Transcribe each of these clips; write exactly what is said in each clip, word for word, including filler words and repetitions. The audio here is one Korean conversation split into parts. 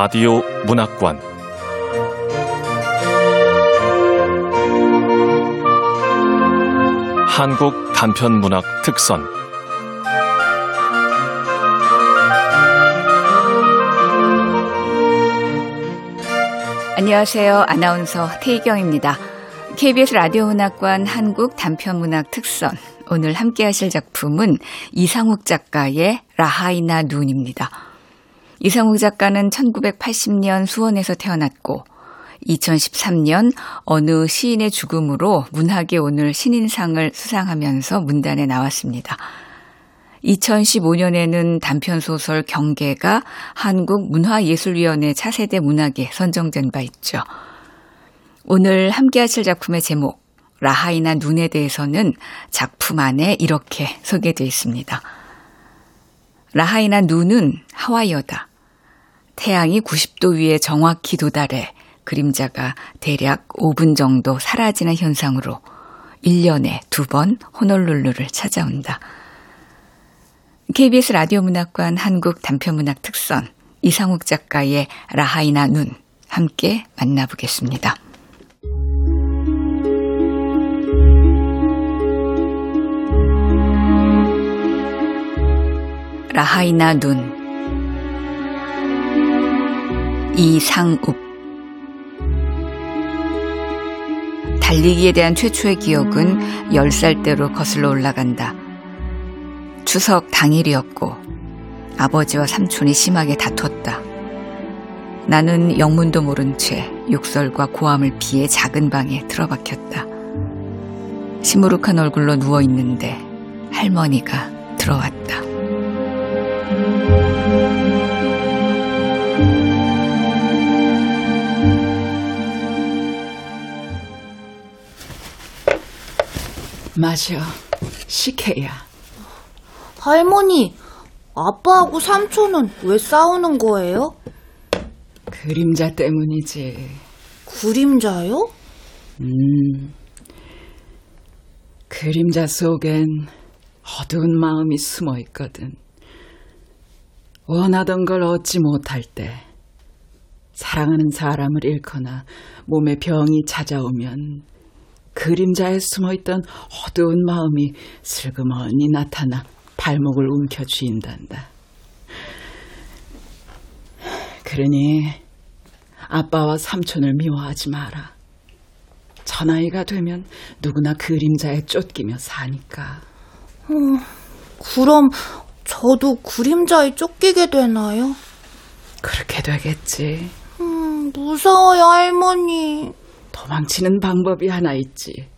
라디오 문학관 한국 단편문학 특선 안녕하세요. 아나운서 태희경입니다. 케이비에스 라디오 문학관 한국 단편문학 특선 오늘 함께 하실 작품은 이상욱 작가의 라하이나 눈입니다. 이상욱 작가는 천구백팔십 년 수원에서 태어났고 이천십삼 년 어느 시인의 죽음으로 문학의 오늘 신인상을 수상하면서 문단에 나왔습니다. 이천십오 년에는 단편소설 경계가 한국문화예술위원회 차세대 문학에 선정된 바 있죠. 오늘 함께 하실 작품의 제목 라하이나 눈에 대해서는 작품 안에 이렇게 소개되어 있습니다. 라하이나 눈은 하와이어다. 태양이 구십 도 위에 정확히 도달해 그림자가 대략 오 분 정도 사라지는 현상으로 일 년에 두 번 호놀룰루를 찾아온다. 케이비에스 라디오 문학관 한국 단편문학 특선 이상욱 작가의 라하이나 눈 함께 만나보겠습니다. 라하이나 눈 이상욱 달리기에 대한 최초의 기억은 열 살 때로 거슬러 올라간다. 추석 당일이었고 아버지와 삼촌이 심하게 다퉜다. 나는 영문도 모른 채 욕설과 고함을 피해 작은 방에 틀어박혔다. 시무룩한 얼굴로 누워있는데 할머니가 들어왔다. 마셔, 식혜야. 할머니, 아빠하고 삼촌은 왜 싸우는 거예요? 그림자 때문이지. 그림자요? 음, 그림자 속엔 어두운 마음이 숨어 있거든. 원하던 걸 얻지 못할 때, 사랑하는 사람을 잃거나 몸에 병이 찾아오면 그림자에 숨어있던 어두운 마음이 슬그머니 나타나 발목을 움켜쥐인단다. 그러니 아빠와 삼촌을 미워하지 마라. 저 나이가 되면 누구나 그림자에 쫓기며 사니까. 음, 그럼... 저도 그림자에 쫓기게 되나요? 그렇게 되겠지. 음, 무서워요, 할머니. 도망치는 방법이 하나 있지.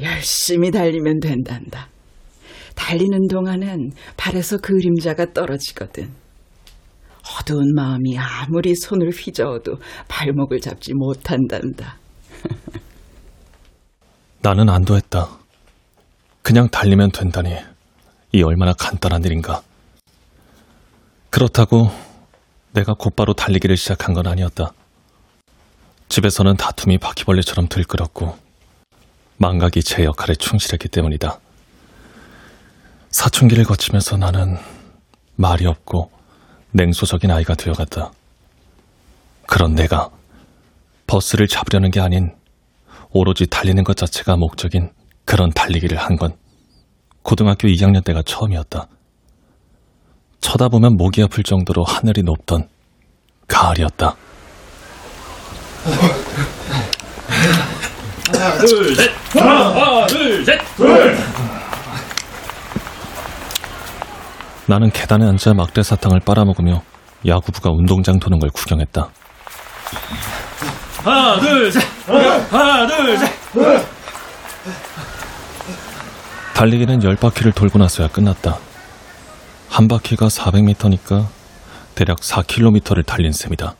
열심히 달리면 된단다. 달리는 동안엔 발에서 그림자가 떨어지거든. 어두운 마음이 아무리 손을 휘저어도 발목을 잡지 못한단다. 나는 안도했다. 그냥 달리면 된다니 이 얼마나 간단한 일인가. 그렇다고 내가 곧바로 달리기를 시작한 건 아니었다. 집에서는 다툼이 바퀴벌레처럼 들끓었고 망각이 제 역할에 충실했기 때문이다. 사춘기를 거치면서 나는 말이 없고 냉소적인 아이가 되어갔다. 그런 내가 버스를 잡으려는 게 아닌 오로지 달리는 것 자체가 목적인 그런 달리기를 한 건 고등학교 이 학년 때가 처음이었다. 쳐다보면 목이 아플 정도로 하늘이 높던 가을이었다. 하나, 둘, 셋! 하나, 둘, 셋! 둘! 나는 계단에 앉아 막대 사탕을 빨아먹으며 야구부가 운동장 도는 걸 구경했다. 하나, 둘, 셋! 하나, 둘, 셋! 달리기는 열 바퀴를 돌고 나서야 끝났다. 한 바퀴가 사백 미터니까 대략 사 킬로미터를 달린 셈이다.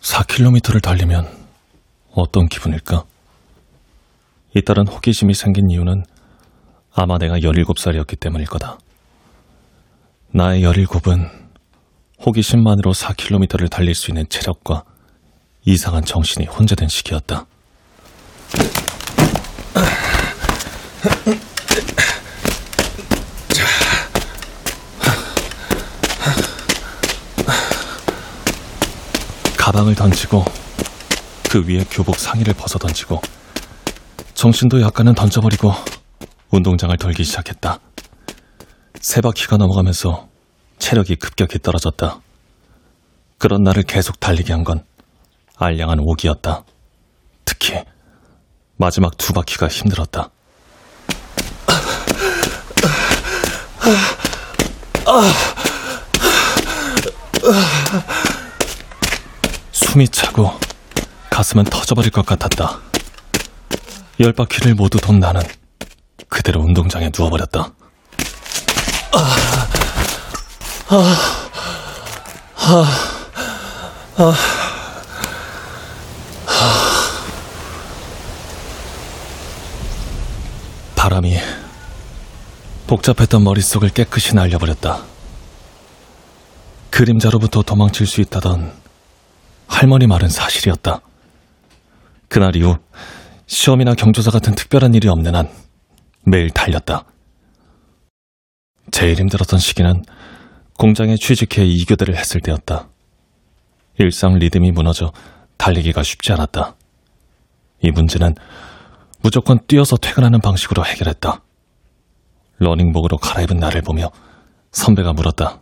사 킬로미터를 달리면 어떤 기분일까? 이따른 호기심이 생긴 이유는 아마 내가 열일곱 살이었기 때문일 거다. 나의 열일곱은 호기심만으로 사 킬로미터를 달릴 수 있는 체력과 이상한 정신이 혼재된 시기였다. 자. 가방을 던지고 그 위에 교복 상의를 벗어 던지고 정신도 약간은 던져버리고 운동장을 돌기 시작했다. 세 바퀴가 넘어가면서 체력이 급격히 떨어졌다. 그런 나를 계속 달리게 한 건 알량한 오기였다. 특히 마지막 두 바퀴가 힘들었다. 숨이 차고 가슴은 터져버릴 것 같았다. 열 바퀴를 모두 돈 나는 그대로 운동장에 누워버렸다. 아, 아, 아, 아. 바람이 복잡했던 머릿속을 깨끗이 날려버렸다. 그림자로부터 도망칠 수 있다던 할머니 말은 사실이었다. 그날 이후 시험이나 경조사 같은 특별한 일이 없는 한 매일 달렸다. 제일 힘들었던 시기는 공장에 취직해 이교대를 했을 때였다. 일상 리듬이 무너져 달리기가 쉽지 않았다. 이 문제는 무조건 뛰어서 퇴근하는 방식으로 해결했다. 러닝복으로 갈아입은 나를 보며 선배가 물었다.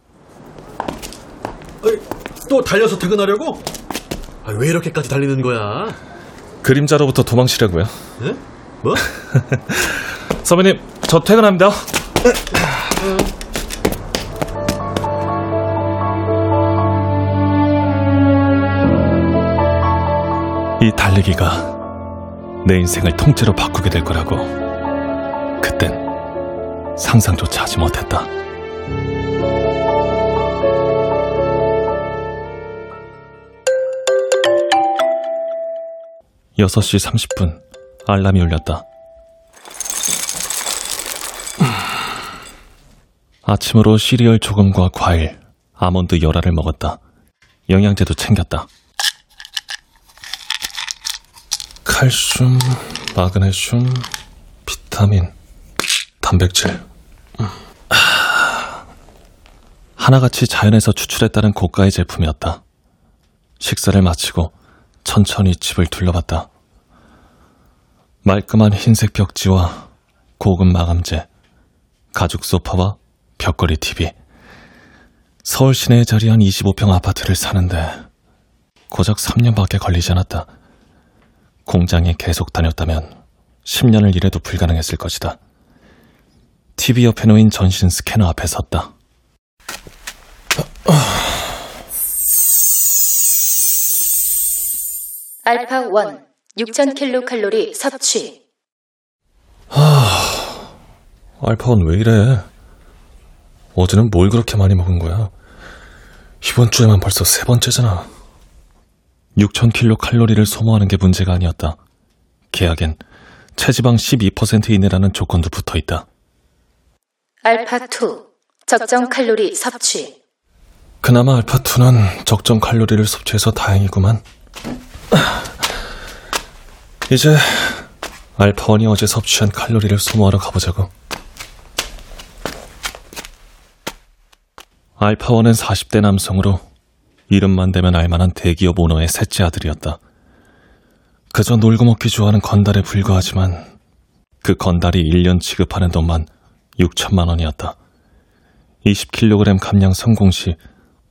또 달려서 퇴근하려고? 아, 왜 이렇게까지 달리는 거야? 그림자로부터 도망치려고요. 네? 뭐? 선배님, 저 퇴근합니다. 이 달리기가 내 인생을 통째로 바꾸게 될 거라고 그땐 상상조차 하지 못했다. 여섯 시 삼십 분 알람이 울렸다. 아침으로 시리얼 조금과 과일, 아몬드 열알을 먹었다. 영양제도 챙겼다. 칼슘, 마그네슘, 비타민, 단백질. 하나같이 자연에서 추출했다는 고가의 제품이었다. 식사를 마치고 천천히 집을 둘러봤다. 말끔한 흰색 벽지와 고급 마감재, 가죽 소파와 벽걸이 티비. 서울 시내에 자리한 이십오 평 아파트를 사는데 고작 삼 년밖에 걸리지 않았다. 공장에 계속 다녔다면 십 년을 일해도 불가능했을 것이다. 티비 옆에 놓인 전신 스캐너 앞에 섰다. 알파일 육천 킬로칼로리 섭취. 하... 알파일 왜 이래? 어제는 뭘 그렇게 많이 먹은 거야? 이번 주에만 벌써 세 번째잖아. 육천 킬로칼로리를 소모하는 게 문제가 아니었다. 계약엔 체지방 십이 퍼센트 이내라는 조건도 붙어있다. 알파이 적정 칼로리 섭취. 그나마 알파이는 적정 칼로리를 섭취해서 다행이구만. 이제 알파일이 어제 섭취한 칼로리를 소모하러 가보자고. 알파일은 사십 대 남성으로 이름만 대면 알만한 대기업 오너의 셋째 아들이었다. 그저 놀고 먹기 좋아하는 건달에 불과하지만 그 건달이 일 년 지급하는 돈만 육천만 원이었다. 이십 킬로그램 감량 성공 시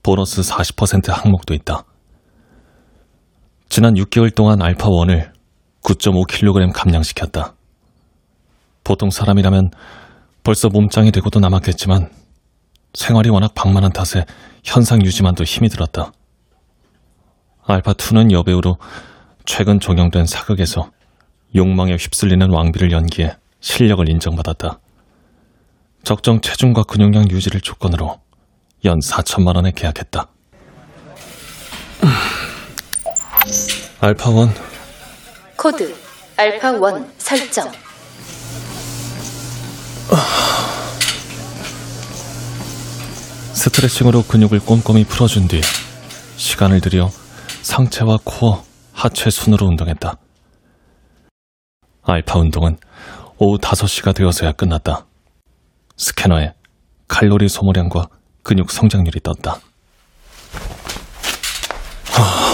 보너스 사십 퍼센트 항목도 있다. 지난 육 개월 동안 알파일을 구 점 오 킬로그램 감량시켰다. 보통 사람이라면 벌써 몸짱이 되고도 남았겠지만 생활이 워낙 방만한 탓에 현상 유지만도 힘이 들었다. 알파이는 여배우로 최근 종영된 사극에서 욕망에 휩쓸리는 왕비를 연기해 실력을 인정받았다. 적정 체중과 근육량 유지를 조건으로 연 사천만 원에 계약했다. 알파일 코드 알파일 설정. 스트레칭으로 근육을 꼼꼼히 풀어준 뒤 시간을 들여 상체와 코어, 하체 순으로 운동했다. 알파 운동은 오후 다섯 시가 되어서야 끝났다. 스캐너에 칼로리 소모량과 근육 성장률이 떴다. 하...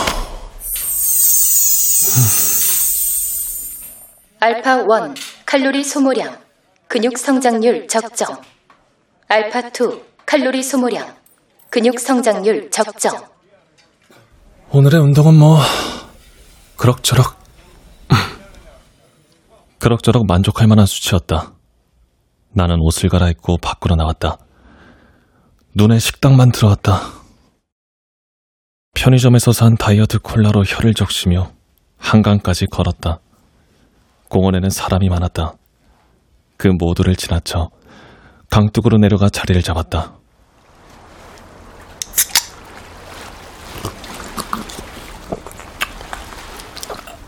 알파 일 칼로리 소모량, 근육 성장률 적정. 알파 이 칼로리 소모량, 근육 성장률 적정. 오늘의 운동은 뭐 그럭저럭 그럭저럭 만족할 만한 수치였다. 나는 옷을 갈아입고 밖으로 나왔다. 눈에 식당만 들어왔다. 편의점에서 산 다이어트 콜라로 혀를 적시며 한강까지 걸었다. 공원에는 사람이 많았다. 그 모두를 지나쳐 강둑으로 내려가 자리를 잡았다.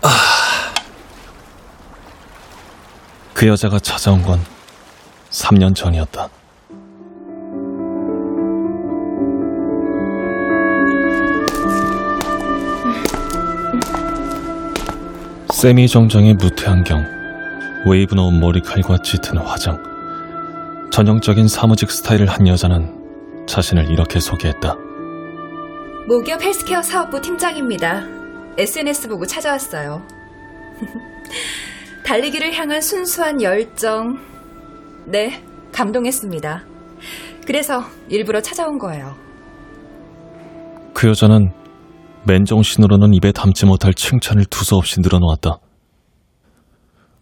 아... 그 여자가 찾아온 건 삼 년 전이었다. 세미정장의 무태안경, 웨이브 넣은 머리칼과 짙은 화장, 전형적인 사무직 스타일을 한 여자는 자신을 이렇게 소개했다. 모기업 헬스케어 사업부 팀장입니다. 에스엔에스 보고 찾아왔어요. 달리기를 향한 순수한 열정, 네, 감동했습니다. 그래서 일부러 찾아온 거예요. 그 여자는 맨정신으로는 입에 담지 못할 칭찬을 두서없이 늘어놓았다.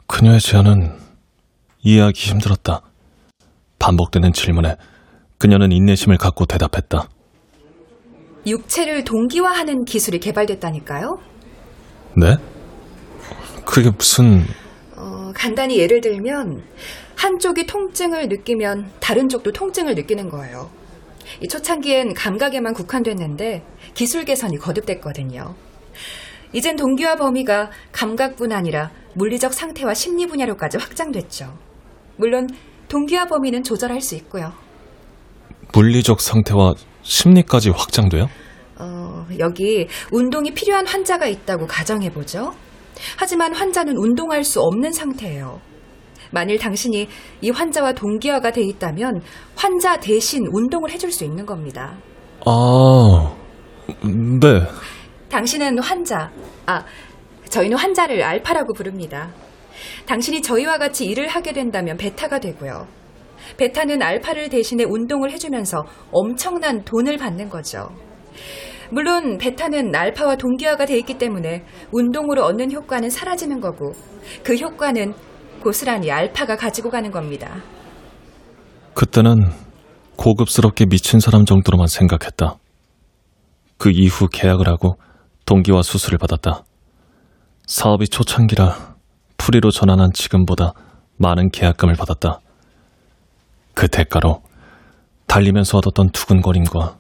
그녀의 제안은 이해하기 힘들었다. 반복되는 질문에 그녀는 인내심을 갖고 대답했다. 육체를 동기화하는 기술이 개발됐다니까요? 네? 그게 무슨... 어, 간단히 예를 들면 한쪽이 통증을 느끼면 다른 쪽도 통증을 느끼는 거예요. 이 초창기엔 감각에만 국한됐는데 기술 개선이 거듭됐거든요. 이젠 동기화 범위가 감각뿐 아니라 물리적 상태와 심리 분야로까지 확장됐죠. 물론 동기화 범위는 조절할 수 있고요. 물리적 상태와 심리까지 확장돼요? 어, 여기 운동이 필요한 환자가 있다고 가정해보죠. 하지만 환자는 운동할 수 없는 상태예요. 만일 당신이 이 환자와 동기화가 돼 있다면 환자 대신 운동을 해줄 수 있는 겁니다. 아, 네. 당신은 환자, 아, 저희는 환자를 알파라고 부릅니다. 당신이 저희와 같이 일을 하게 된다면 베타가 되고요. 베타는 알파를 대신해 운동을 해주면서 엄청난 돈을 받는 거죠. 물론 베타는 알파와 동기화가 돼 있기 때문에 운동으로 얻는 효과는 사라지는 거고 그 효과는 고스란히 알파가 가지고 가는 겁니다. 그때는 고급스럽게 미친 사람 정도로만 생각했다. 그 이후 계약을 하고 동기화 수술을 받았다. 사업이 초창기라 프리로 전환한 지금보다 많은 계약금을 받았다. 그 대가로 달리면서 얻었던 두근거림과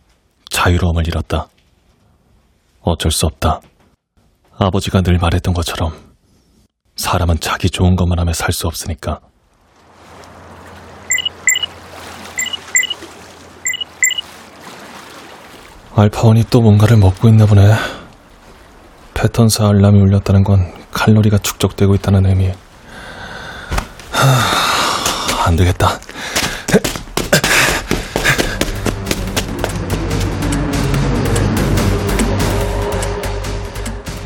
자유로움을 잃었다. 어쩔 수 없다. 아버지가 늘 말했던 것처럼 사람은 자기 좋은 것만 하며 살 수 없으니까. 알파원이 또 뭔가를 먹고 있나 보네. 패턴사 알람이 울렸다는 건 칼로리가 축적되고 있다는 의미. 하, 안 되겠다.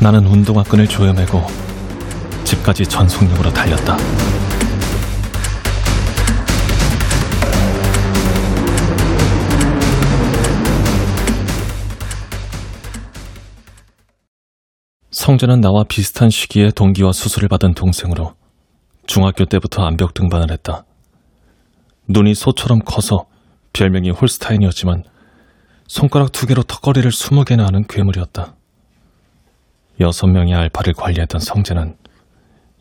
나는 운동화 끈을 조여매고 집까지 전속력으로 달렸다. 성재는 나와 비슷한 시기에 동기화 수술을 받은 동생으로 중학교 때부터 암벽 등반을 했다. 눈이 소처럼 커서 별명이 홀스타인이었지만 손가락 두 개로 턱걸이를 스무 개나 하는 괴물이었다. 여섯 명의 알파를 관리했던 성재는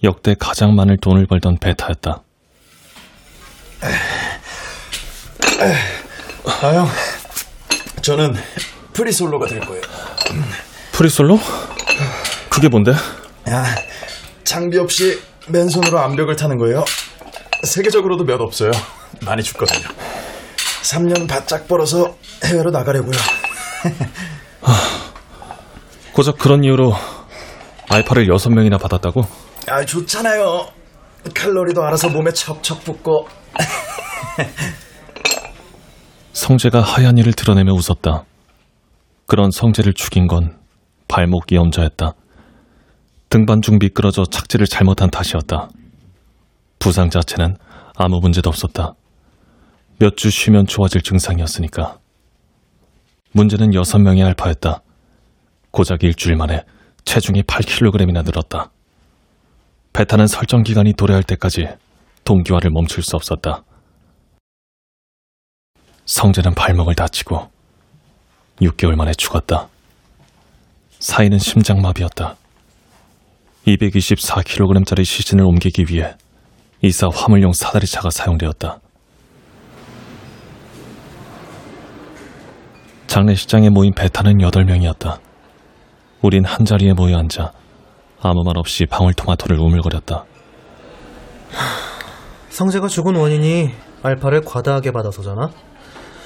역대 가장 많은 돈을 벌던 베타였다. 아, 형, 저는 프리솔로가 될 거예요. 프리솔로? 그게 뭔데? 야, 장비 없이 맨손으로 암벽을 타는 거예요. 세계적으로도 몇 없어요. 많이 죽거든요. 삼 년 바짝 벌어서 해외로 나가려고요. 고작 그런 이유로 알파를 여섯 명이나 받았다고? 아, 좋잖아요. 칼로리도 알아서 몸에 척척 붙고. 성재가 하얀 이를 드러내며 웃었다. 그런 성재를 죽인 건 발목 이염자였다. 등반 중 미끄러져 착지를 잘못한 탓이었다. 부상 자체는 아무 문제도 없었다. 몇 주 쉬면 좋아질 증상이었으니까. 문제는 여섯 명의 알파였다. 고작 일주일 만에 체중이 팔 킬로그램이나 늘었다. 베타는 설정 기간이 도래할 때까지 동기화를 멈출 수 없었다. 성재는 발목을 다치고 육 개월 만에 죽었다. 사인은 심장마비였다. 이백이십사 킬로그램짜리 시신을 옮기기 위해 이사 화물용 사다리차가 사용되었다. 장례식장에 모인 베타는 여덟 명이었다. 우린 한자리에 모여 앉아 아무 말 없이 방울토마토를 우물거렸다. 성재가 죽은 원인이 알파를 과다하게 받아서잖아.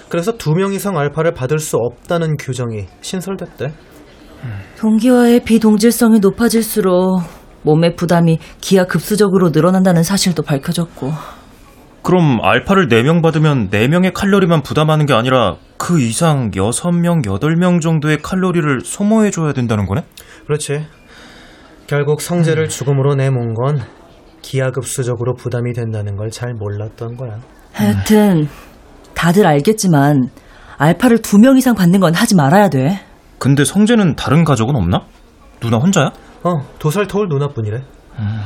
그래서 두 명 이상 알파를 받을 수 없다는 규정이 신설됐대. 동기화의 비동질성이 높아질수록 몸의 부담이 기하급수적으로 늘어난다는 사실도 밝혀졌고. 그럼 알파를 네 명 받으면 네 명의 칼로리만 부담하는 게 아니라 그 이상 여섯 명, 여덟 명 정도의 칼로리를 소모해줘야 된다는 거네? 그렇지. 결국 성재를 음. 죽음으로 내몬 건 기하급수적으로 부담이 된다는 걸 잘 몰랐던 거야. 하여튼 음. 다들 알겠지만 알파를 두 명 이상 받는 건 하지 말아야 돼. 근데 성재는 다른 가족은 없나? 누나 혼자야? 어, 두 살 터울 누나뿐이래. 음.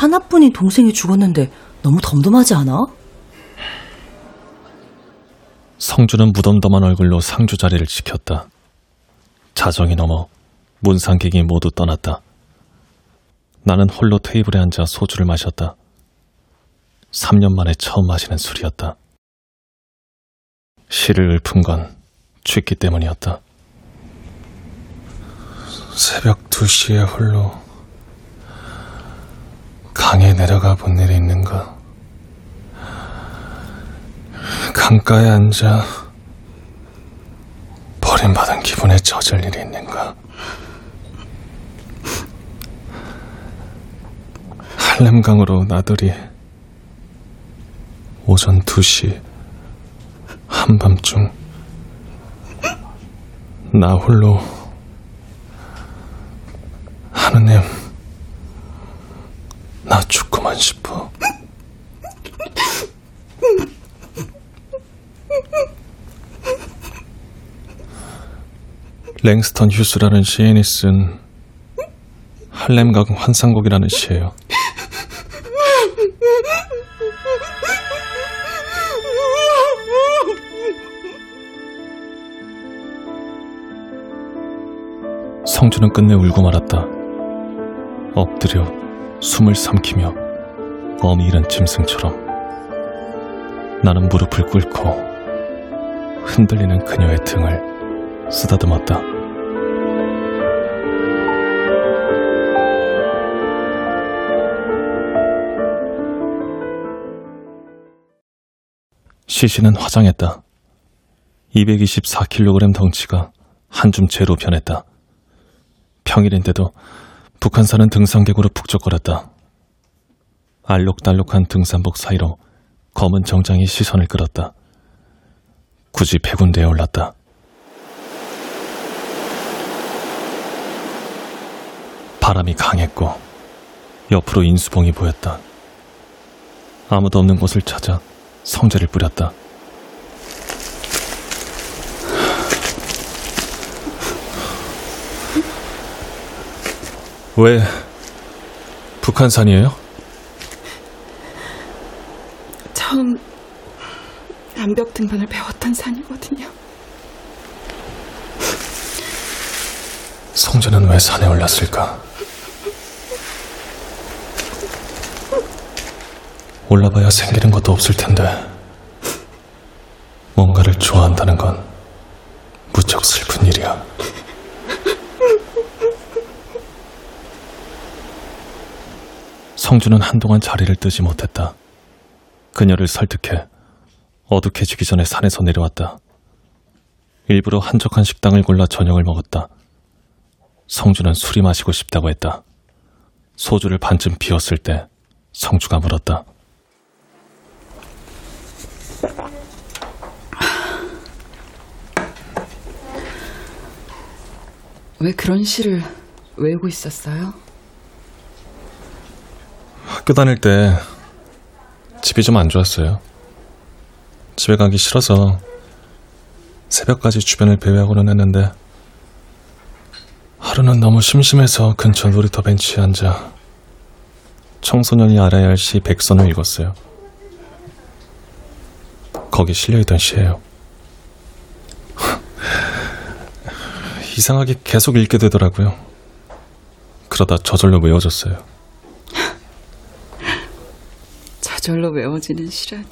하나뿐인 동생이 죽었는데 너무 덤덤하지 않아? 성주는 무덤덤한 얼굴로 상주 자리를 지켰다. 자정이 넘어 문상객이 모두 떠났다. 나는 홀로 테이블에 앉아 소주를 마셨다. 삼 년 만에 처음 마시는 술이었다. 시를 읊은 건 취기 때문이었다. 새벽 두 시에 홀로 강에 내려가 본 일이 있는가. 강가에 앉아 버림받은 기분에 젖을 일이 있는가. 할렘강으로 나들이. 오전 두 시 한밤중 나 홀로. 하느님, 나 죽고만 싶어. 랭스턴 휴스라는 시인이 쓴 할렘강 환상곡이라는 시예요. 성주는 끝내 울고 말았다. 엎드려 숨을 삼키며 어미 잃은 짐승처럼. 나는 무릎을 꿇고 흔들리는 그녀의 등을 쓰다듬었다. 시신은 화장했다. 이백이십사 킬로그램 덩치가 한줌 죄로 변했다. 평일인데도 북한산은 등산객으로 북적거렸다. 알록달록한 등산복 사이로 검은 정장이 시선을 끌었다. 굳이 백운대에 올랐다. 바람이 강했고 옆으로 인수봉이 보였다. 아무도 없는 곳을 찾아 성재를 뿌렸다. 왜 북한산이에요? 처음 암벽 등반을 배웠던 산이거든요. 성재는 왜 산에 올랐을까? 올라봐야 생기는 것도 없을 텐데 뭔가를 좋아한다는 건 무척 슬픈 일이야. 성주는 한동안 자리를 뜨지 못했다. 그녀를 설득해 어둑해지기 전에 산에서 내려왔다. 일부러 한적한 식당을 골라 저녁을 먹었다. 성주는 술이 마시고 싶다고 했다. 소주를 반쯤 비웠을 때 성주가 물었다. 왜 그런 시를 외우고 있었어요? 학교 다닐 때 집이 좀 안 좋았어요. 집에 가기 싫어서 새벽까지 주변을 배회하고는 했는데 하루는 너무 심심해서 근처 놀이터 벤치에 앉아 청소년이 알아야 할 시 백선을 읽었어요. 거기 실려있던 시예요. 이상하게 계속 읽게 되더라고요. 그러다 저절로 외워졌어요. 저절로 외워지는 시라니.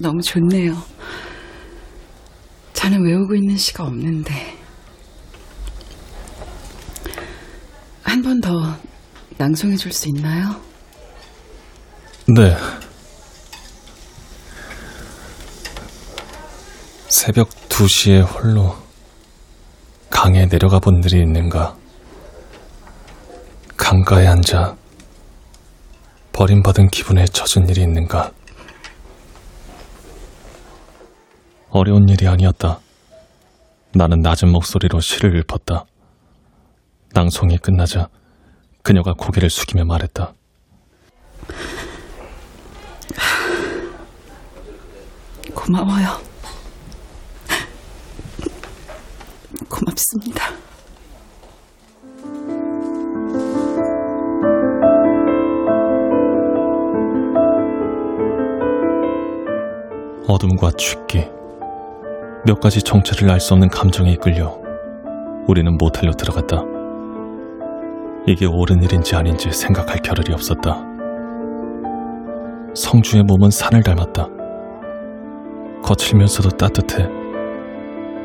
너무 좋네요. 저는 외우고 있는 시가 없는데. 한 번 더 낭송해 줄 수 있나요? 네. 새벽 두 시에 홀로 강에 내려가 본 일이 있는가. 강가에 앉아 버림받은 기분에 젖은 일이 있는가. 어려운 일이 아니었다. 나는 낮은 목소리로 시를 읊었다. 낭송이 끝나자 그녀가 고개를 숙이며 말했다. 고마워요. 고맙습니다. 어둠과 취기, 몇 가지 정체를 알 수 없는 감정에 이끌려 우리는 모텔로 들어갔다. 이게 옳은 일인지 아닌지 생각할 겨를이 없었다. 성주의 몸은 산을 닮았다. 거칠면서도 따뜻해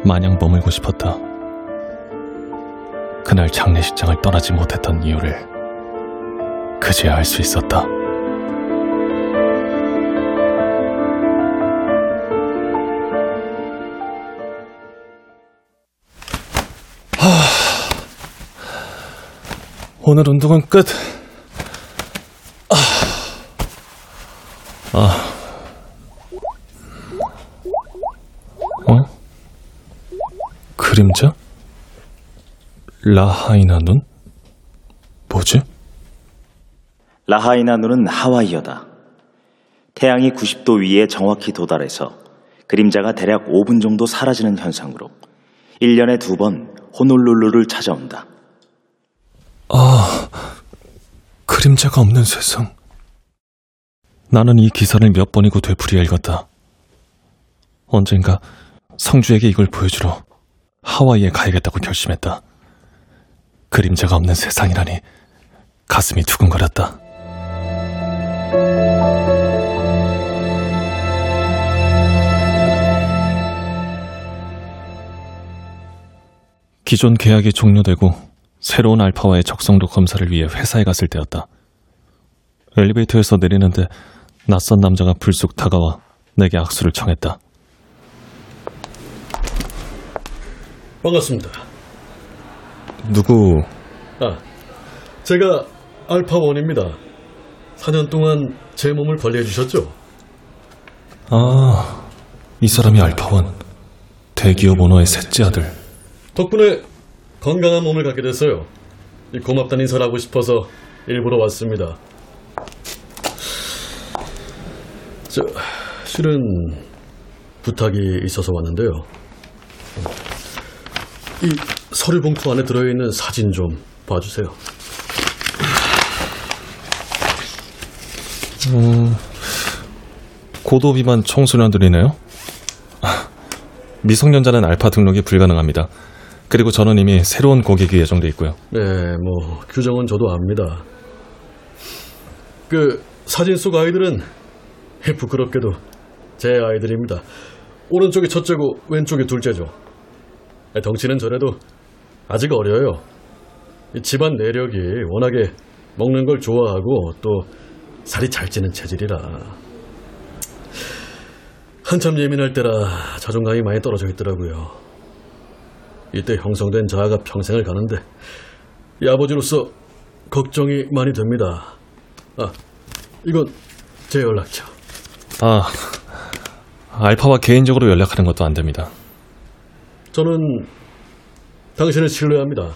마냥 머물고 싶었다. 그날 장례식장을 떠나지 못했던 이유를 그제야 알 수 있었다. 오늘 운동은 끝. 아, 아, 어? 그림자? 라하이나 눈? 뭐지? 라하이나 눈은 하와이어다. 태양이 구십 도 위에 정확히 도달해서 그림자가 대략 오 분 정도 사라지는 현상으로 일 년에 두 번 호놀룰루를 찾아온다. 아, 그림자가 없는 세상. 나는 이 기사를 몇 번이고 되풀이해 읽었다. 언젠가 성주에게 이걸 보여주러 하와이에 가야겠다고 결심했다. 그림자가 없는 세상이라니 가슴이 두근거렸다. 기존 계약이 종료되고 새로운 알파와의 적성도 검사를 위해 회사에 갔을 때였다. 엘리베이터에서 내리는데 낯선 남자가 불쑥 다가와 내게 악수를 청했다. 반갑습니다. 누구? 아, 제가 알파원입니다. 사 년 동안 제 몸을 관리해 주셨죠? 아, 이 사람이 알파원. 대기업 오너의 셋째 아들. 덕분에 건강한 몸을 갖게 됐어요. 고맙다는 인사를 하고 싶어서 일부러 왔습니다. 저, 실은 부탁이 있어서 왔는데요. 이 서류 봉투 안에 들어있는 사진 좀 봐주세요. 음, 고도 비만 청소년들이네요. 미성년자는 알파 등록이 불가능합니다. 그리고 저는 이미 새로운 고객이 예정돼 있고요. 네, 뭐 규정은 저도 압니다. 그 사진 속 아이들은 부끄럽게도 제 아이들입니다. 오른쪽이 첫째고 왼쪽이 둘째죠. 덩치는 저래도 아직 어려요. 집안 내력이 워낙에 먹는 걸 좋아하고 또 살이 잘 찌는 체질이라 한참 예민할 때라 자존감이 많이 떨어져 있더라고요. 이때 형성된 자아가 평생을 가는데 이 아버지로서 걱정이 많이 됩니다. 아, 이건 제 연락처. 아, 알파와 개인적으로 연락하는 것도 안 됩니다. 저는 당신을 신뢰합니다.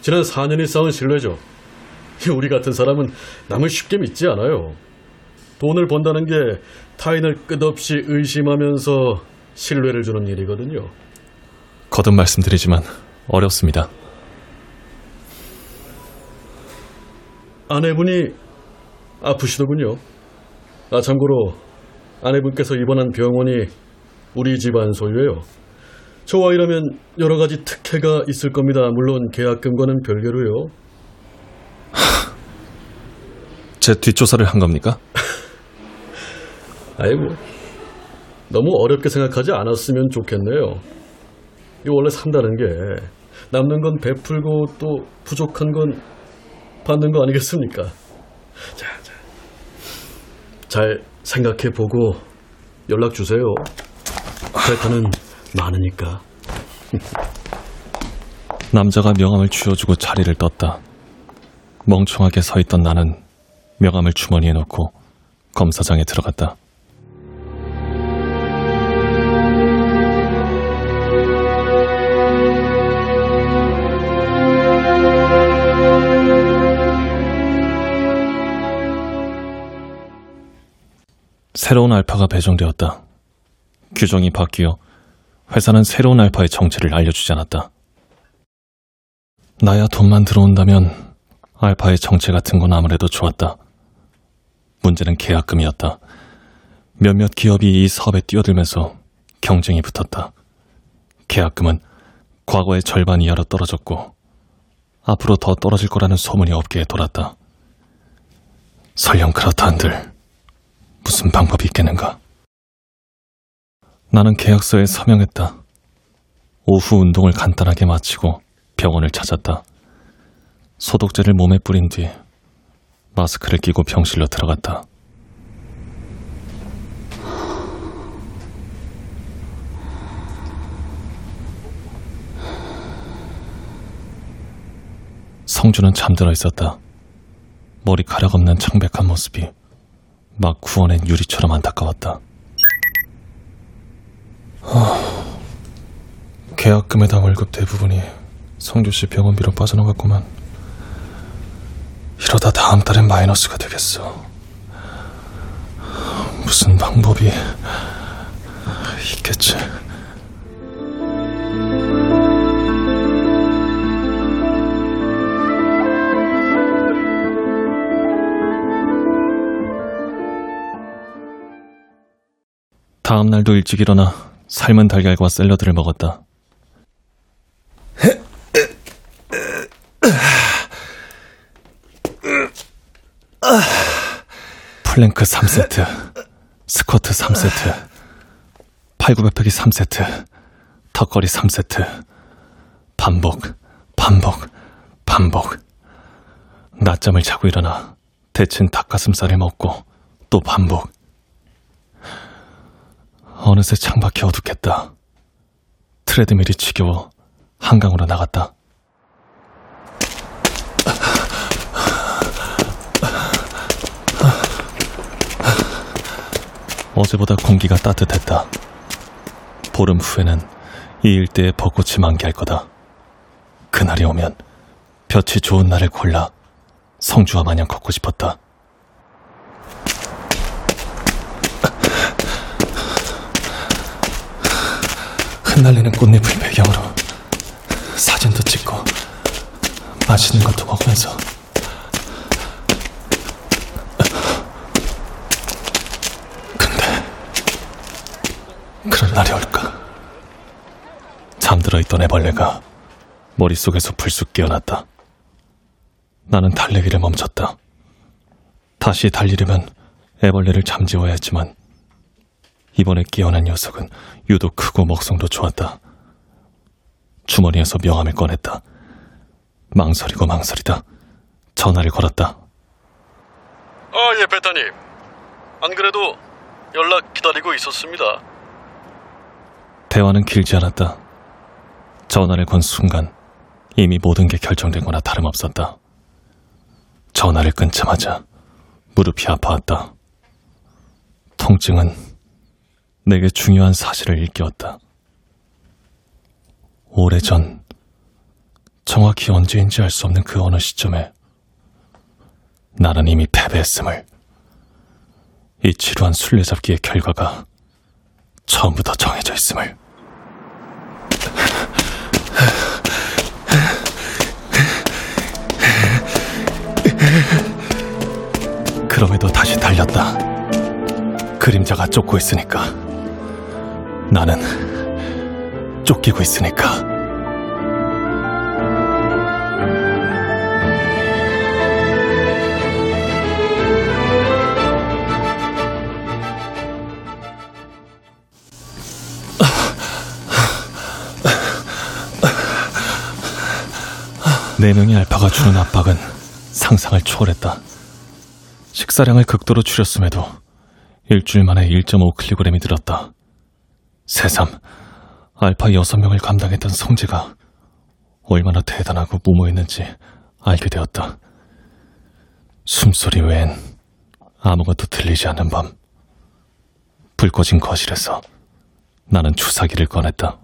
지난 사 년이 쌓은 신뢰죠. 우리 같은 사람은 남을 쉽게 믿지 않아요. 돈을 번다는 게 타인을 끝없이 의심하면서 신뢰를 주는 일이거든요. 거듭 말씀드리지만 어렵습니다. 아내분이 아프시더군요. 아, 참고로 아내분께서 입원한 병원이 우리 집안 소유예요. 저와 일하면 여러 가지 특혜가 있을 겁니다. 물론 계약금과는 별개로요. 하, 제 뒷조사를 한 겁니까? 아이고, 너무 어렵게 생각하지 않았으면 좋겠네요. 이 원래 산다는 게 남는 건 베풀고 또 부족한 건 받는 거 아니겠습니까? 자, 자, 잘 생각해보고 연락 주세요. 대가는 많으니까. 남자가 명함을 쥐어주고 자리를 떴다. 멍청하게 서있던 나는 명함을 주머니에 넣고 검사장에 들어갔다. 새로운 알파가 배정되었다. 규정이 바뀌어 회사는 새로운 알파의 정체를 알려주지 않았다. 나야 돈만 들어온다면 알파의 정체 같은 건 아무래도 좋았다. 문제는 계약금이었다. 몇몇 기업이 이 사업에 뛰어들면서 경쟁이 붙었다. 계약금은 과거의 절반 이하로 떨어졌고 앞으로 더 떨어질 거라는 소문이 업계에 돌았다. 설령 그렇다 한들 무슨 방법이 있겠는가? 나는 계약서에 서명했다. 오후 운동을 간단하게 마치고 병원을 찾았다. 소독제를 몸에 뿌린 뒤 마스크를 끼고 병실로 들어갔다. 성주는 잠들어 있었다. 머리카락 없는 창백한 모습이 막 구워낸 유리처럼 안타까웠다. 아, 계약금에 다 월급 대부분이 성주씨 병원비로 빠져나갔구만. 이러다 다음 달엔 마이너스가 되겠어. 무슨 방법이 있겠지. 다음 날도 일찍 일어나 삶은 달걀과 샐러드를 먹었다. 플랭크 삼 세트, 스쿼트 삼 세트, 팔굽혀펴기 삼 세트, 턱걸이 삼 세트. 반복, 반복, 반복. 낮잠을 자고 일어나 데친 닭가슴살을 먹고 또 반복. 어느새 창밖이 어둡겠다. 트레드밀이 지겨워 한강으로 나갔다. 어제보다 공기가 따뜻했다. 보름 후에는 이 일대에 벚꽃이 만개할 거다. 그날이 오면 볕이 좋은 날을 골라 성주와 마냥 걷고 싶었다. 흩날리는 꽃잎을 배경으로 사진도 찍고 맛있는 것도 먹으면서 근데 그런 날이 올까? 잠들어 있던 애벌레가 머릿속에서 불쑥 깨어났다. 나는 달리기를 멈췄다. 다시 달리려면 애벌레를 잠재워야 했지만 이번에 깨어난 녀석은 유독 크고 먹성도 좋았다. 주머니에서 명함을 꺼냈다. 망설이고 망설이다. 전화를 걸었다. 아, 예, 베타님. 안 그래도 연락 기다리고 있었습니다. 대화는 길지 않았다. 전화를 건 순간 이미 모든 게 결정된 거나 다름없었다. 전화를 끊자마자 무릎이 아파왔다. 통증은 내게 중요한 사실을 일깨웠다. 오래전, 정확히 언제인지 알 수 없는 그 어느 시점에 나는 이미 패배했음을. 이 지루한 술래잡기의 결과가 처음부터 정해져 있음을. 그럼에도 다시 달렸다. 그림자가 쫓고 있으니까. 나는 쫓기고 있으니까. 네 명의 알파가 주는 압박은 상상을 초월했다. 식사량을 극도로 줄였음에도 일주일 만에 일 점 오 킬로그램이 늘었다. 새삼 알파 여섯 명을 감당했던 성재가 얼마나 대단하고 무모했는지 알게 되었다. 숨소리 외엔 아무것도 들리지 않는 밤, 불 꺼진 거실에서 나는 주사기를 꺼냈다.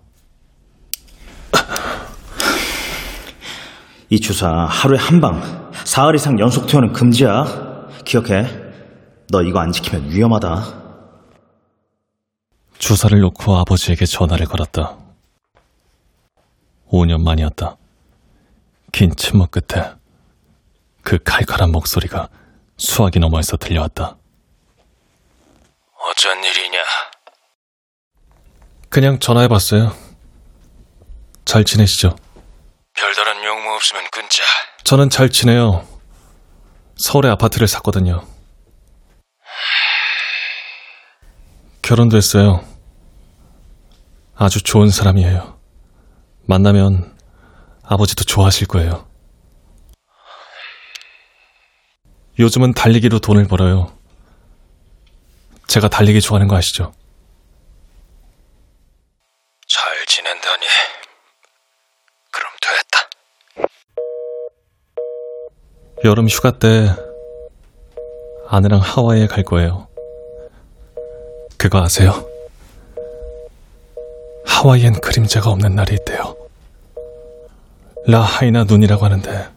이 주사 하루에 한 방, 사흘 이상 연속 투여는 금지야. 기억해. 너 이거 안 지키면 위험하다. 주사를 놓고 아버지에게 전화를 걸었다. 오 년 만이었다. 긴 침묵 끝에 그 칼칼한 목소리가 수화기 너머에서 들려왔다. 어쩐 일이냐? 그냥 전화해봤어요. 잘 지내시죠? 별다른 용무 없으면 끊자. 저는 잘 지내요. 서울에 아파트를 샀거든요. 결혼도 했어요. 아주 좋은 사람이에요. 만나면 아버지도 좋아하실 거예요. 요즘은 달리기로 돈을 벌어요. 제가 달리기 좋아하는 거 아시죠? 잘 지낸다니. 여름 휴가 때 아내랑 하와이에 갈 거예요. 그거 아세요? 하와이엔 그림자가 없는 날이 있대요. 라하이나 눈이라고 하는데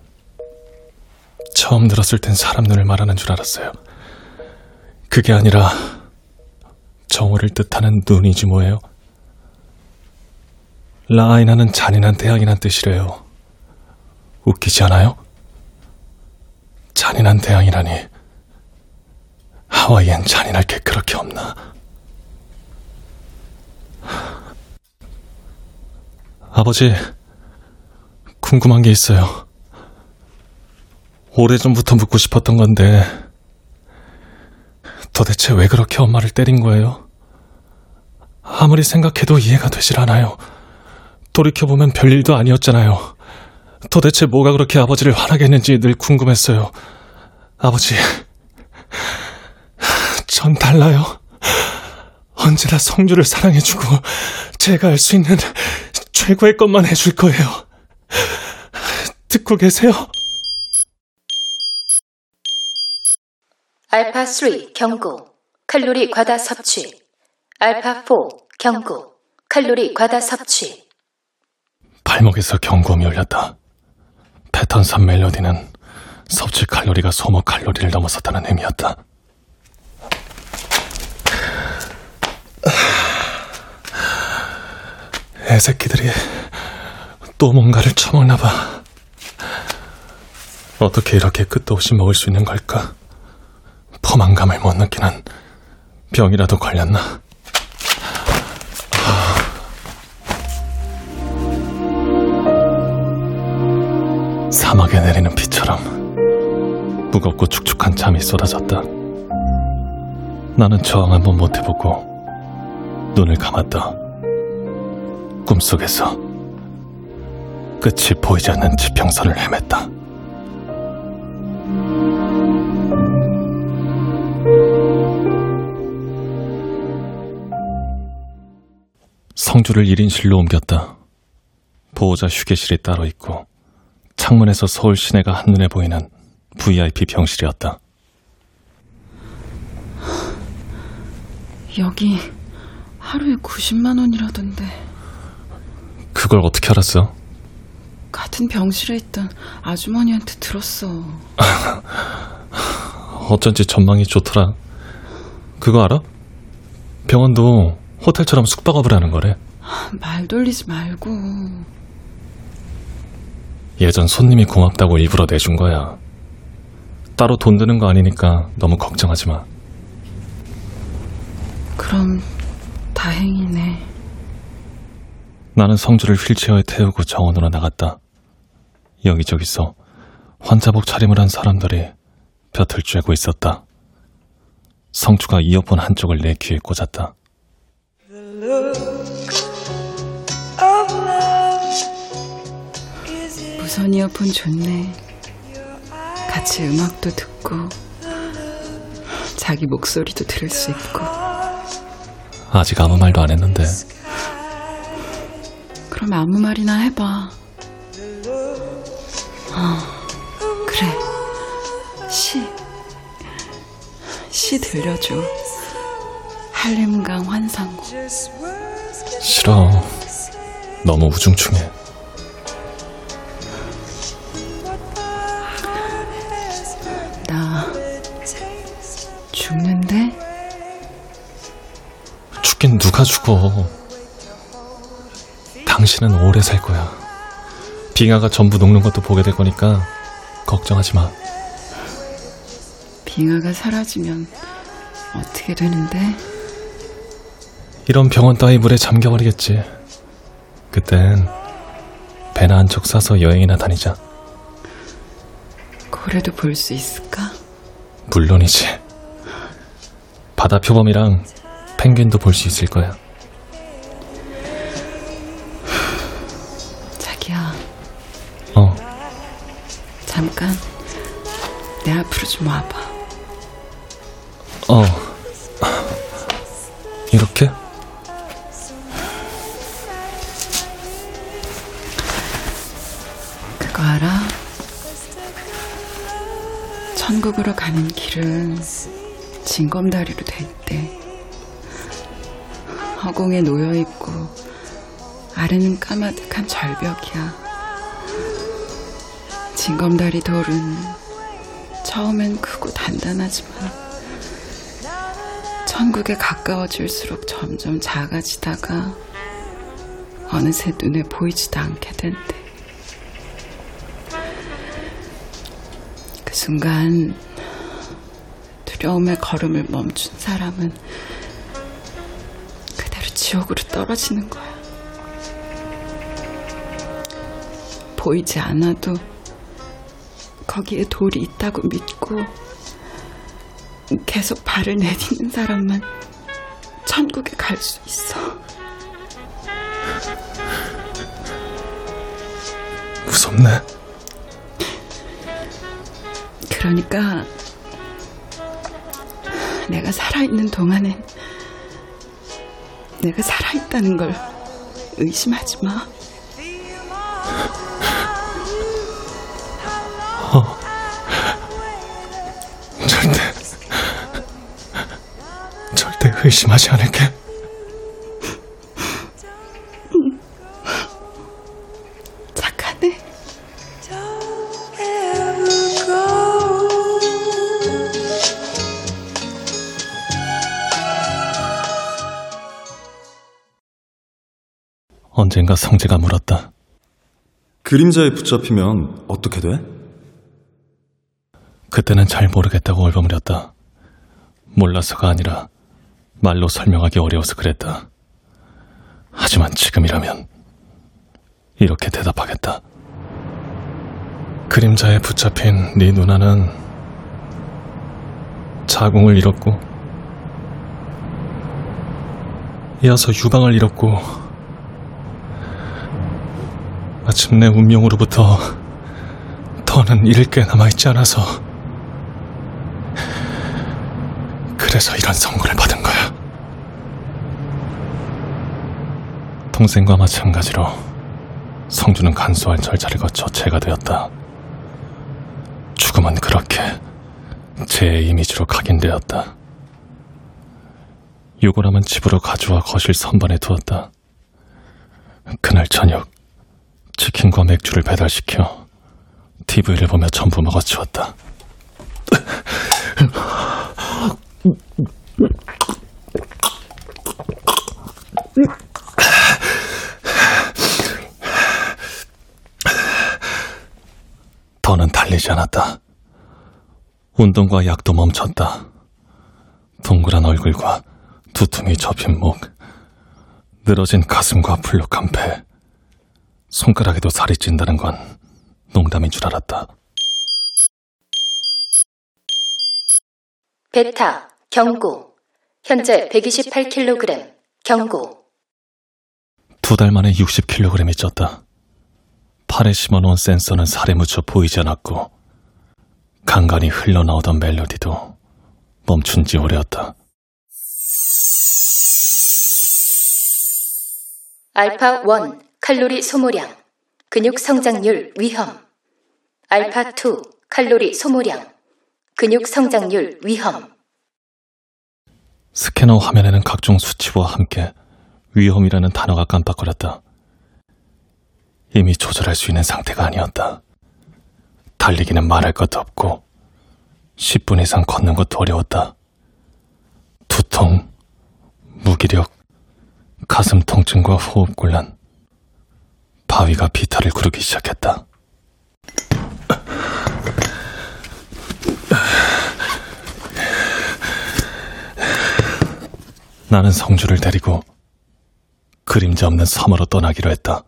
처음 들었을 땐 사람 눈을 말하는 줄 알았어요. 그게 아니라 정오를 뜻하는 눈이지 뭐예요. 라하이나는 잔인한 태양이란 뜻이래요. 웃기지 않아요? 잔인한 대항이라니. 하와이엔 잔인할 게 그렇게 없나. 아버지, 궁금한 게 있어요. 오래전부터 묻고 싶었던 건데 도대체 왜 그렇게 엄마를 때린 거예요? 아무리 생각해도 이해가 되질 않아요. 돌이켜보면 별일도 아니었잖아요. 도대체 뭐가 그렇게 아버지를 화나게 했는지 늘 궁금했어요. 아버지, 전 달라요. 언제나 성주를 사랑해주고 제가 할 수 있는 최고의 것만 해줄 거예요. 듣고 계세요? 알파삼 경고, 칼로리 과다 섭취. 알파사 경고, 칼로리 과다 섭취. 발목에서 경고음이 울렸다. 패턴 삼 멜로디는 섭취 칼로리가 소모 칼로리를 넘어섰다는 의미였다. 애새끼들이 또 뭔가를 처먹나 봐. 어떻게 이렇게 끝도 없이 먹을 수 있는 걸까? 포만감을 못 느끼는 병이라도 걸렸나? 사막에 내리는 비처럼 무겁고 축축한 잠이 쏟아졌다. 나는 저항 한번 못해보고 눈을 감았다. 꿈속에서 끝이 보이지 않는 지평선을 헤맸다. 성주를 일 인실로 옮겼다. 보호자 휴게실이 따로 있고 창문에서 서울 시내가 한눈에 보이는 브이아이피 병실이었다. 여기 하루에 구십만 원이라던데. 그걸 어떻게 알았어? 같은 병실에 있던 아주머니한테 들었어. 어쩐지 전망이 좋더라. 그거 알아? 병원도 호텔처럼 숙박업을 하는 거래. 말 돌리지 말고. 예전 손님이 고맙다고 일부러 내준 거야. 따로 돈 드는 거 아니니까 너무 걱정하지 마. 그럼 다행이네. 나는 성주를 휠체어에 태우고 정원으로 나갔다. 여기저기서 환자복 차림을 한 사람들이 볕을 쬐고 있었다. 성주가 이어폰 한쪽을 내 귀에 꽂았다. 무선 이어폰 좋네. 같이 음악도 듣고 자기 목소리도 들을 수 있고. 아직 아무 말도 안 했는데. 그럼 아무 말이나 해봐. 어, 그래. 시. 시 들려줘. 할렘강 환상곡. 싫어. 너무 우중충해. 나 죽는데? 죽긴 누가 죽어. 당신은 오래 살 거야. 빙하가 전부 녹는 것도 보게 될 거니까 걱정하지 마. 빙하가 사라지면 어떻게 되는데? 이런 병원 따위 물에 잠겨버리겠지. 그땐 배나 한 척 사서 여행이나 다니자. 고래도 볼 수 있을까? 물론이지. 바다 표범이랑 펭귄도 볼 수 있을 거야. 어. 잠깐 내 앞으로 좀 와봐. 어. 이렇게? 그거 알아? 천국으로 가는 길은 징검다리로 돼 있대. 허공에 놓여있고 아래는 까마득한 절벽이야. 징검다리 돌은 처음엔 크고 단단하지만 천국에 가까워질수록 점점 작아지다가 어느새 눈에 보이지도 않게 된대. 그 순간 두려움에 걸음을 멈춘 사람은 그대로 지옥으로 떨어지는 거야. 보이지 않아도 거기에 돌이 있다고 믿고 계속 발을 내딛는 사람만 천국에 갈 수 있어. 무섭네. 그러니까 내가 살아있는 동안엔 내가 살아있다는 걸 의심하지 마. 어. 절대 절대 의심하지 않을게. 착하네. 언젠가 성재가 물었다. 그림자에 붙잡히면 어떻게 돼? 그때는 잘 모르겠다고 얼버무렸다. 몰라서가 아니라 말로 설명하기 어려워서 그랬다. 하지만 지금이라면 이렇게 대답하겠다. 그림자에 붙잡힌 네 누나는 자궁을 잃었고 이어서 유방을 잃었고 마침내 운명으로부터 더는 잃을 게 남아있지 않아서 그래서 이런 선고를 받은 거야. 동생과 마찬가지로 성주는 간소한 절차를 거쳐 재가 되었다. 죽음은 그렇게 재의 이미지로 각인되었다. 유골함은 집으로 가져와 거실 선반에 두었다. 그날 저녁 치킨과 맥주를 배달시켜 티비를 보며 전부 먹어치웠다. 더는 달리지 않았다. 운동과 약도 멈췄다. 동그란 얼굴과 두툼이 접힌 목, 늘어진 가슴과 불룩한 배, 손가락에도 살이 찐다는 건 농담인 줄 알았다. 베타, 경고. 현재 백이십팔 킬로그램, 경고. 두 달 만에 육십 킬로그램이 쪘다. 팔에 심어놓은 센서는 살에 묻혀 보이지 않았고, 간간히 흘러나오던 멜로디도 멈춘 지 오래였다. 알파일, 칼로리 소모량, 근육 성장률 위험. 알파이, 칼로리 소모량, 근육 성장률 위험. 스캐너 화면에는 각종 수치와 함께 위험이라는 단어가 깜빡거렸다. 이미 조절할 수 있는 상태가 아니었다. 달리기는 말할 것도 없고 십 분 이상 걷는 것도 어려웠다. 두통, 무기력, 가슴 통증과 호흡곤란, 바위가 비탈을 구르기 시작했다. 나는 성주를 데리고 그림자 없는 섬으로 떠나기로 했다.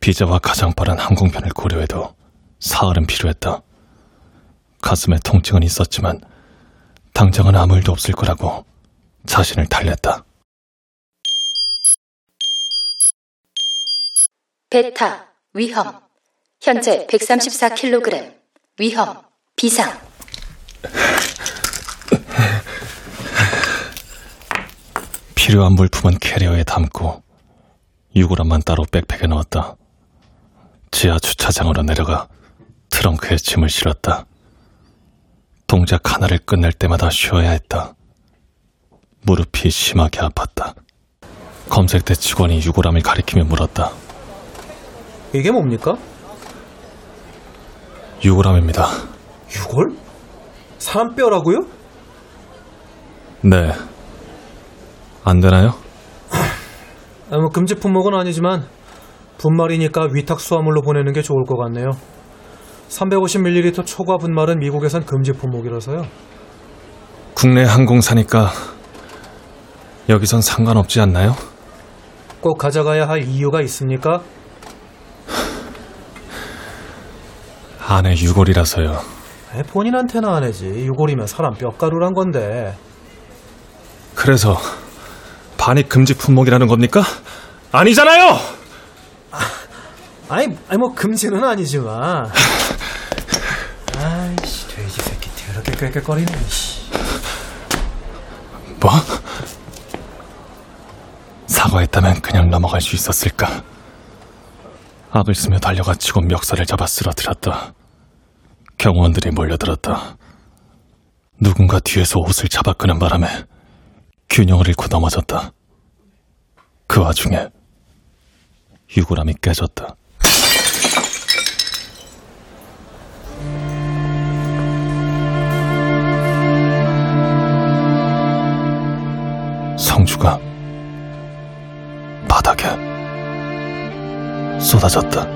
비자와 가장 빠른 항공편을 고려해도 사흘은 필요했다. 가슴에 통증은 있었지만 당장은 아무 일도 없을 거라고 자신을 달랬다. 베타, 위험. 현재 백삼십사 킬로그램, 위험, 비상. 필요한 물품은 캐리어에 담고 유골함만 따로 백팩에 넣었다. 지하 주차장으로 내려가 트렁크에 짐을 실었다. 동작 하나를 끝낼 때마다 쉬어야 했다. 무릎이 심하게 아팠다. 검색대 직원이 유골함을 가리키며 물었다. 이게 뭡니까? 유골함입니다. 유골? 사람 뼈라고요? 네. 안 되나요? 아무 금지 품목은 아니지만 분말이니까 위탁 수화물로 보내는 게 좋을 것 같네요. 삼백오십 밀리리터 초과 분말은 미국에선 금지 품목이라서요. 국내 항공사니까 여기선 상관없지 않나요? 꼭 가져가야 할 이유가 있습니까? 안에 유골이라서요. 본인한테는 안 해지. 유골이면 사람 뼈가루란 건데. 그래서 반입 금지 품목이라는 겁니까? 아니잖아요! 아, 아니, 아니 뭐 금지는 아니지만. 아이씨, 돼지 새끼 더럽게 꾀꾀거리네. 뭐? 사과했다면 그냥 넘어갈 수 있었을까? 악을 쓰며 달려가 직원 멱살을 잡아 쓰러뜨렸다. 경호원들이 몰려들었다. 누군가 뒤에서 옷을 잡아 끄는 바람에 균형을 잃고 넘어졌다. 그 와중에 유골함이 깨졌다. 성주가 바닥에 쏟아졌다.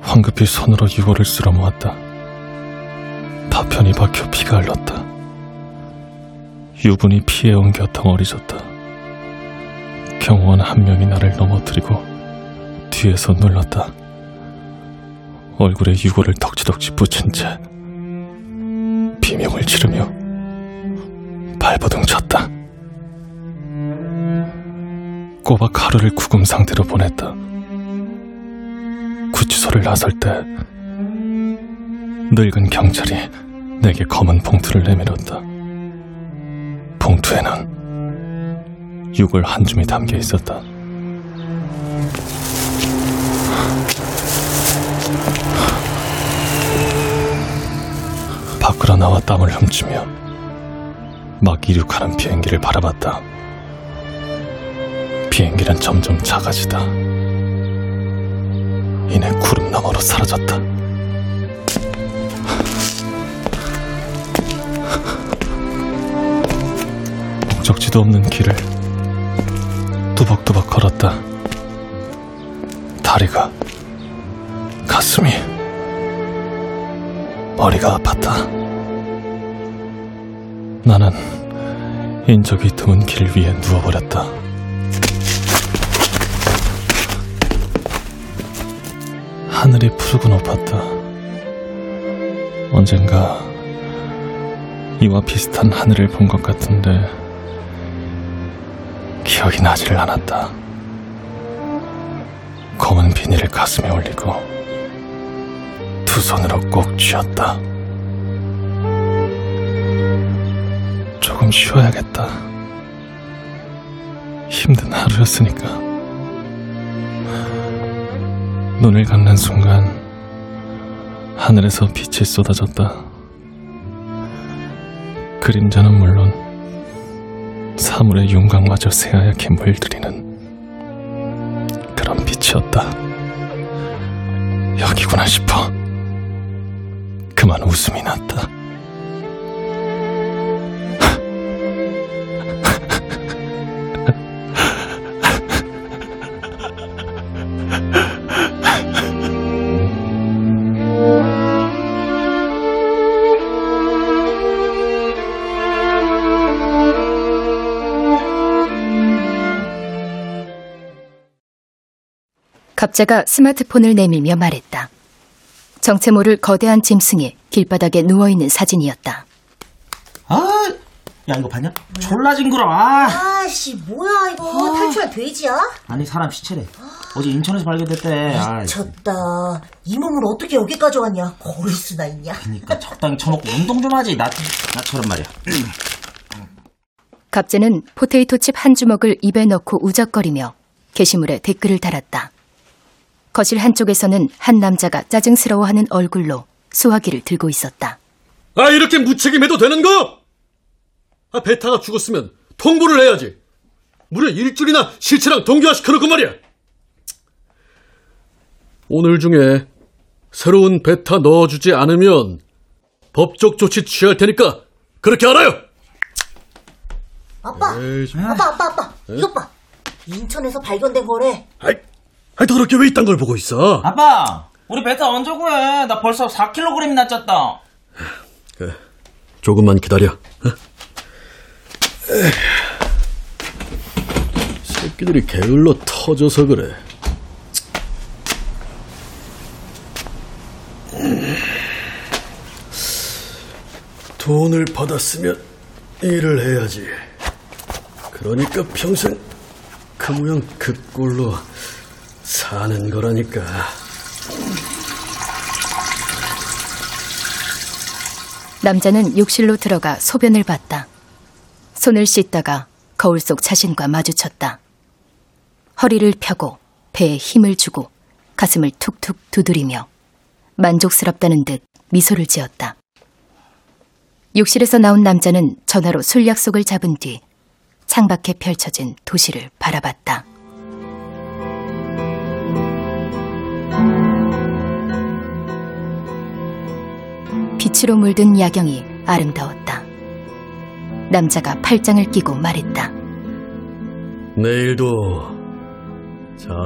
황급히 손으로 유골을 쓸어 모았다. 파편이 박혀 피가 흘렀다. 유분이 피에 엉겨 덩어리졌다. 경호원 한 명이 나를 넘어뜨리고 뒤에서 눌렀다. 얼굴에 유골을 덕지덕지 붙인 채 비명을 지르며 발버둥 쳤다. 꼬박 하루를 구금 상태로 보냈다. 구치소를 나설 때 늙은 경찰이 내게 검은 봉투를 내밀었다. 봉투에는 유골 한 줌이 담겨 있었다. 밖으로 나와 땀을 훔치며 막 이륙하는 비행기를 바라봤다. 비행기는 점점 작아지다. 이내 구름 너머로 사라졌다. 끝도 없는 길을 또박또박 걸었다. 다리가, 가슴이, 머리가 아팠다. 나는 인적이 드문 길 위에 누워버렸다. 하늘이 푸르고 높았다. 언젠가 이와 비슷한 하늘을 본 것 같은데 기억이 나지를 않았다. 검은 비닐을 가슴에 올리고 두 손으로 꼭 쥐었다. 조금 쉬어야겠다. 힘든 하루였으니까. 눈을 감는 순간 하늘에서 빛이 쏟아졌다. 그림자는 물론 사물의 윤곽마저 새하얗게 물들이는 그런 빛이었다. 여기구나 싶어 그만 웃음이 났다. 갑자가 스마트폰을 내밀며 말했다. 정체 모를 거대한 짐승이 길바닥에 누워있는 사진이었다. 아, 야 이거 봤냐? 졸라 징그러. 아씨 뭐야 이거. 어. 탈출한 돼지야? 아니 사람 시체래. 아. 어제 인천에서 발견됐대. 미쳤다. 이 몸을 어떻게 여기까지 왔냐. 거울 수나 있냐. 그러니까 적당히 쳐먹고 운동 좀 하지. 나, 나처럼 말이야. 갑재는 포테이토 칩 한 주먹을 입에 넣고 우적거리며 게시물에 댓글을 달았다. 거실 한쪽에서는 한 남자가 짜증스러워하는 얼굴로 수화기를 들고 있었다. 아, 이렇게 무책임해도 되는 거? 아, 베타가 죽었으면 통보를 해야지. 무려 일주일이나 시체랑 동기화시켜놓고 말이야. 오늘 중에 새로운 베타 넣어주지 않으면 법적 조치 취할 테니까 그렇게 알아요. 아빠, 에이, 아빠, 아빠, 아빠, 에? 이것 봐. 인천에서 발견된 거래. 아이. 아니 더럽게 왜 이딴 걸 보고 있어? 아빠 우리 베타 언제 구해? 나 벌써 사 킬로그램이나 쪘다. 그래 조금만 기다려. 어? 새끼들이 게을러 터져서 그래. 돈을 받았으면 일을 해야지. 그러니까 평생 그 모양 그 꼴로 사는 거라니까. 남자는 욕실로 들어가 소변을 봤다. 손을 씻다가 거울 속 자신과 마주쳤다. 허리를 펴고 배에 힘을 주고 가슴을 툭툭 두드리며 만족스럽다는 듯 미소를 지었다. 욕실에서 나온 남자는 전화로 술 약속을 잡은 뒤 창밖에 펼쳐진 도시를 바라봤다. 빛으로 물든 야경이 아름다웠다. 남자가 팔짱을 끼고 말했다. 내일도 잘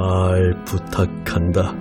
부탁한다.